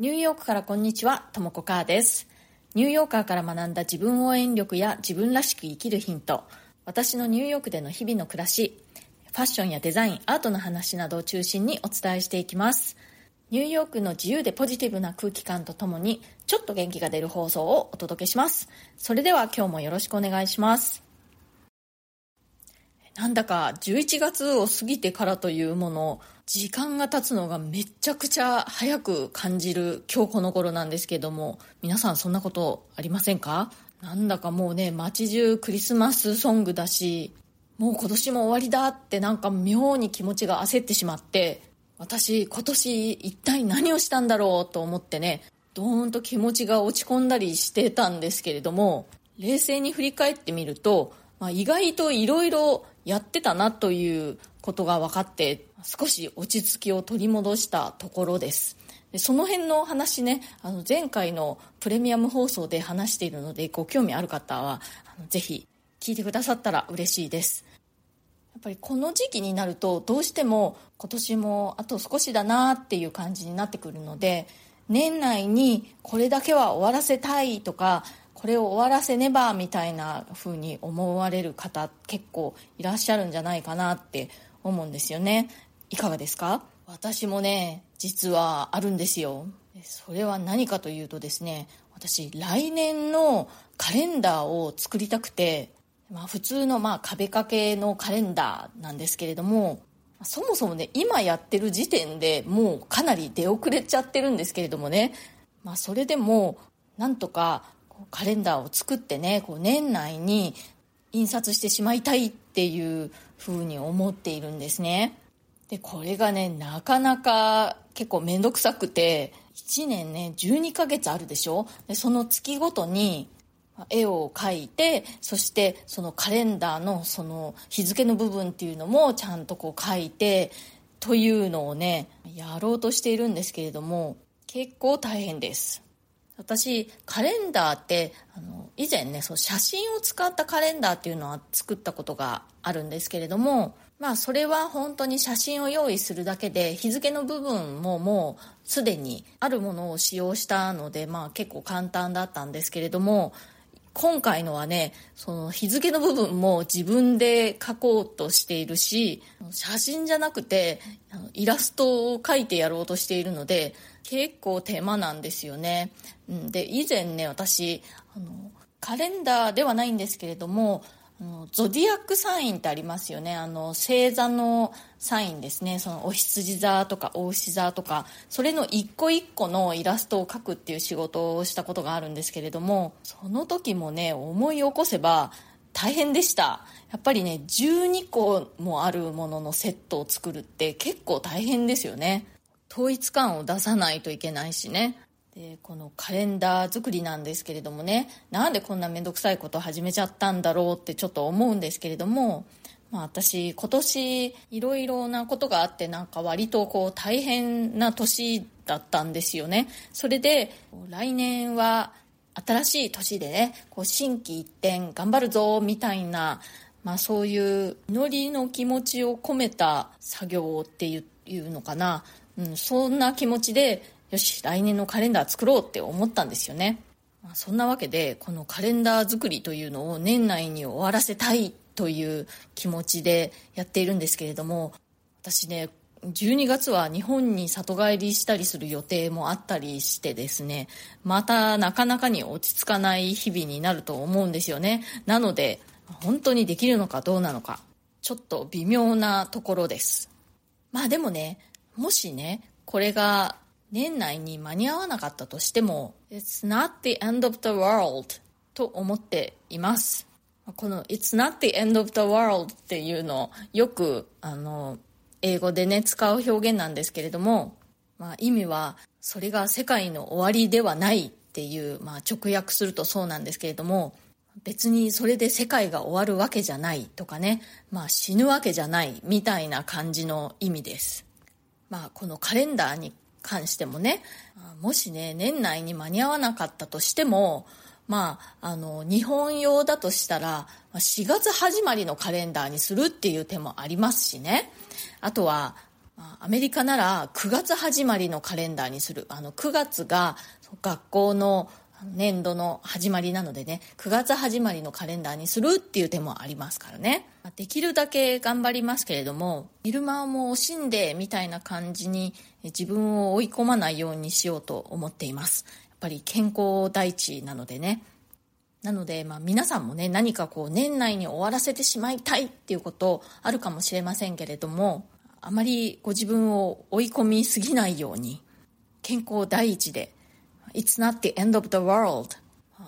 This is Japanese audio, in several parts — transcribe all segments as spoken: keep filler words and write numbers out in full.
ニューヨークからこんにちは、ともこかーです。ニューヨーカーから学んだ自分応援力や自分らしく生きるヒント、私のニューヨークでの日々の暮らし、ファッションやデザイン、アートの話などを中心にお伝えしていきます。ニューヨークの自由でポジティブな空気感とともに、ちょっと元気が出る放送をお届けします。それでは今日もよろしくお願いします。なんだかじゅういちがつを過ぎてからというもの、時間が経つのがめちゃくちゃ早く感じる今日この頃なんですけども、皆さんそんなことありませんか？なんだかもうね、街中クリスマスソングだし、もう今年も終わりだってなんか妙に気持ちが焦ってしまって、私今年一体何をしたんだろうと思ってね、どーんと気持ちが落ち込んだりしてたんですけれども、冷静に振り返ってみると、まあ、意外といろいろやってたなということが分かって、少し落ち着きを取り戻したところです。でその辺の話ね、あの前回のプレミアム放送で話しているので、ご興味ある方はあのぜひ聞いてくださったら嬉しいです。やっぱりこの時期になるとどうしても今年もあと少しだなっていう感じになってくるので、年内にこれだけは終わらせたいとか、これを終わらせねばみたいな風に思われる方、結構いらっしゃるんじゃないかなって思うんですよね。いかがですか？私もね、実はあるんですよ。それは何かというとですね、私来年のカレンダーを作りたくて、まあ、普通のまあ壁掛けのカレンダーなんですけれども、そもそもね、今やってる時点でもうかなり出遅れちゃってるんですけれどもね、まあ、それでもなんとかカレンダーを作ってね、こう年内に印刷してしまいたいっていう風に思っているんですね。でこれがね、なかなか結構めんどくさくて、いちねんねじゅうにかげつあるでしょ。でその月ごとに絵を描いて、そしてそのカレンダーのその日付の部分っていうのもちゃんとこう描いてというのをね、やろうとしているんですけれども、結構大変です。私カレンダーってあの以前ね、そう写真を使ったカレンダーっていうのは作ったことがあるんですけれども、まあそれは本当に写真を用意するだけで、日付の部分ももうすでにあるものを使用したので、まあ結構簡単だったんですけれども、今回のはね、その日付の部分も自分で描こうとしているし、写真じゃなくてイラストを描いてやろうとしているので、結構手間なんですよね。で以前ね、私あのカレンダーではないんですけれども、あのゾディアックサインってありますよね。あの星座のサインですね。そのお羊座とかお牛座とか、それの一個一個のイラストを描くっていう仕事をしたことがあるんですけれども、その時もね、思い起こせば大変でした。やっぱりね、じゅうにこもあるもののセットを作るって結構大変ですよね。統一感を出さないといけないしね。でこのカレンダー作りなんですけれどもね、なんでこんなめんどくさいことを始めちゃったんだろうってちょっと思うんですけれども、まあ、私今年いろいろなことがあって、なんか割とこう大変な年だったんですよね。それで来年は新しい年でね、こう心機一転頑張るぞみたいな、まあ、そういう祈りの気持ちを込めた作業っていうのかな、うん、そんな気持ちでよし来年のカレンダー作ろうって思ったんですよね。そんなわけでこのカレンダー作りというのを年内に終わらせたいという気持ちでやっているんですけれども、私ねじゅうにがつは日本に里帰りしたりする予定もあったりしてですね、またなかなかに落ち着かない日々になると思うんですよね。なので本当にできるのかどうなのか、ちょっと微妙なところです。まあでもね、もしねこれが年内に間に合わなかったとしても It's not the end of the world と思っています。この It's not the end of the world っていうの、よくあの英語でね使う表現なんですけれども、まあ、意味はそれが世界の終わりではないっていう、まあ、直訳するとそうなんですけれども、別にそれで世界が終わるわけじゃないとかね、まあ、死ぬわけじゃないみたいな感じの意味です。まあ、このカレンダーに関してもね、もしね年内に間に合わなかったとしても、まあ、あの日本用だとしたらしがつ始まりのカレンダーにするっていう手もありますしね。あとはアメリカならくがつ始まりのカレンダーにする。あのくがつが学校の年度の始まりなのでね、くがつ始まりのカレンダーにするっていう手もありますからね。できるだけ頑張りますけれども、昼間も惜しんでみたいな感じに自分を追い込まないようにしようと思っています。やっぱり健康第一なのでね。なので、まあ、皆さんもね、何かこう年内に終わらせてしまいたいっていうことあるかもしれませんけれども、あまりご自分を追い込みすぎないように、健康第一で It's not the end of the world。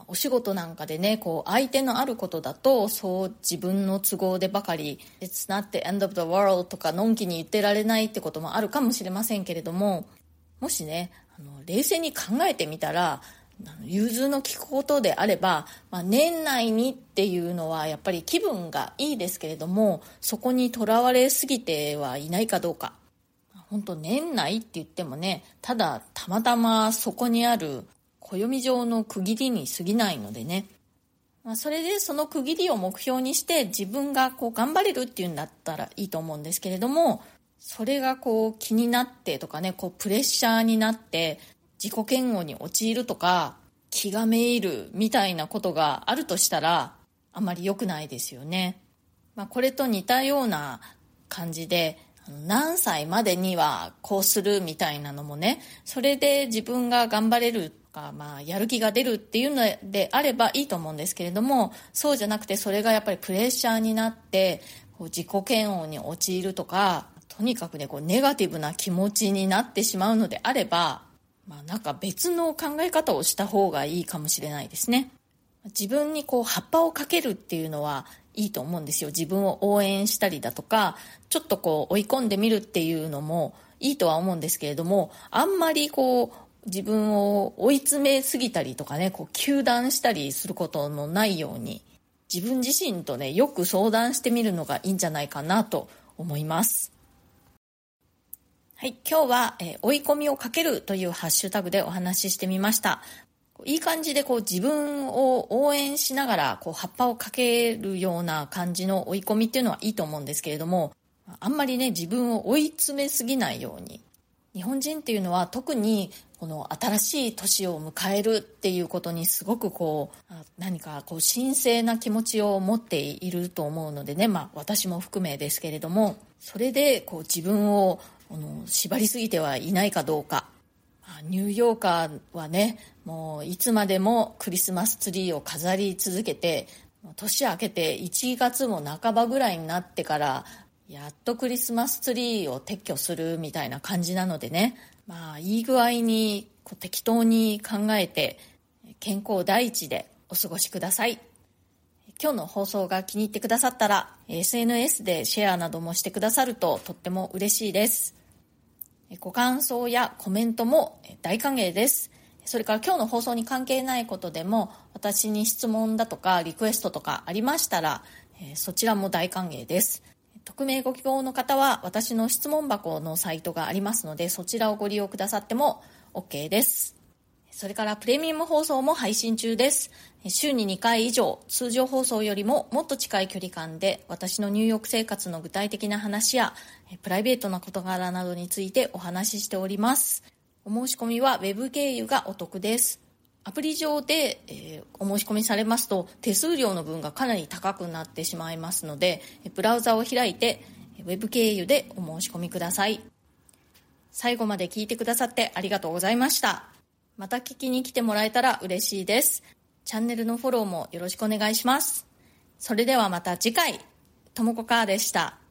お仕事なんかでね、こう相手のあることだとそう自分の都合でばかり It's not the end of the world とかのんきに言ってられないってこともあるかもしれませんけれども、もしね、あの冷静に考えてみたら、融通の利くことであれば、まあ、年内にっていうのはやっぱり気分がいいですけれども、そこにとらわれすぎてはいないかどうか。本当、年内って言ってもね、ただたまたまそこにある暦上の区切りに過ぎないのでね、まあ、それでその区切りを目標にして自分がこう頑張れるっていうんだったらいいと思うんですけれども、それがこう気になってとかね、こうプレッシャーになって自己嫌悪に陥るとか気がめいるみたいなことがあるとしたら、あまり良くないですよね。まあ、これと似たような感じで、何歳までにはこうするみたいなのもね、それで自分が頑張れるとか、まあ、やる気が出るっていうのであればいいと思うんですけれども、そうじゃなくて、それがやっぱりプレッシャーになってこう自己嫌悪に陥るとか、とにかくね、こうネガティブな気持ちになってしまうのであれば、まあ、なんか別の考え方をした方がいいかもしれないですね。自分にこう葉っぱをかけるっていうのはいいと思うんですよ。自分を応援したりだとか、ちょっとこう追い込んでみるっていうのもいいとは思うんですけれども、あんまりこう自分を追い詰めすぎたりとかね、こう糾弾したりすることのないように、自分自身とね、よく相談してみるのがいいんじゃないかなと思います。はい、今日は、えー、追い込みをかけるというハッシュタグでお話ししてみました。いい感じでこう自分を応援しながらこう葉っぱをかけるような感じの追い込みっていうのはいいと思うんですけれども、あんまりね、自分を追い詰めすぎないように。日本人っていうのは特にこの新しい年を迎えるっていうことにすごくこう何かこう神聖な気持ちを持っていると思うのでね、まあ、私も含めですけれども、それでこう自分をあの縛りすぎてはいないかどうか。ニューヨーカーはね、もういつまでもクリスマスツリーを飾り続けて、年明けていちがつも半ばぐらいになってからやっとクリスマスツリーを撤去するみたいな感じなのでね、まあ、いい具合にこう適当に考えて健康第一でお過ごしください。今日の放送が気に入ってくださったら エスエヌエス でシェアなどもしてくださるととっても嬉しいです。ご感想やコメントも大歓迎です。それから今日の放送に関係ないことでも私に質問だとかリクエストとかありましたら、そちらも大歓迎です。匿名ご希望の方は私の質問箱のサイトがありますので、そちらをご利用くださっても OK です。それからプレミアム放送も配信中です。週ににかい以上、通常放送よりももっと近い距離感で私の入浴生活の具体的な話やプライベートな事柄などについてお話ししております。お申し込みは Web 経由がお得です。アプリ上で、えー、お申し込みされますと手数料の分がかなり高くなってしまいますので、ブラウザを開いて Web 経由でお申し込みください。最後まで聞いてくださってありがとうございました。また聞きに来てもらえたら嬉しいです。チャンネルのフォローもよろしくお願いします。それではまた次回、ともこかーでした。